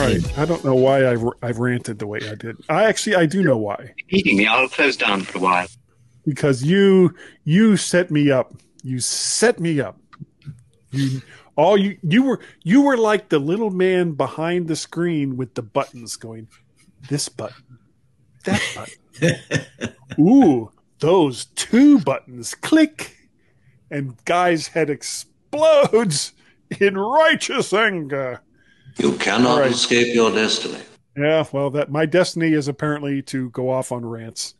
right. I don't know why I ranted the way I did. I do know why. Eating me. I'll close down for a while. Because you set me up. You set me up. You were like the little man behind the screen with the buttons going, this button, that button. Ooh, those two buttons click, and guy's head explodes in righteous anger. You cannot escape your destiny. Yeah, well, my destiny is apparently to go off on rants.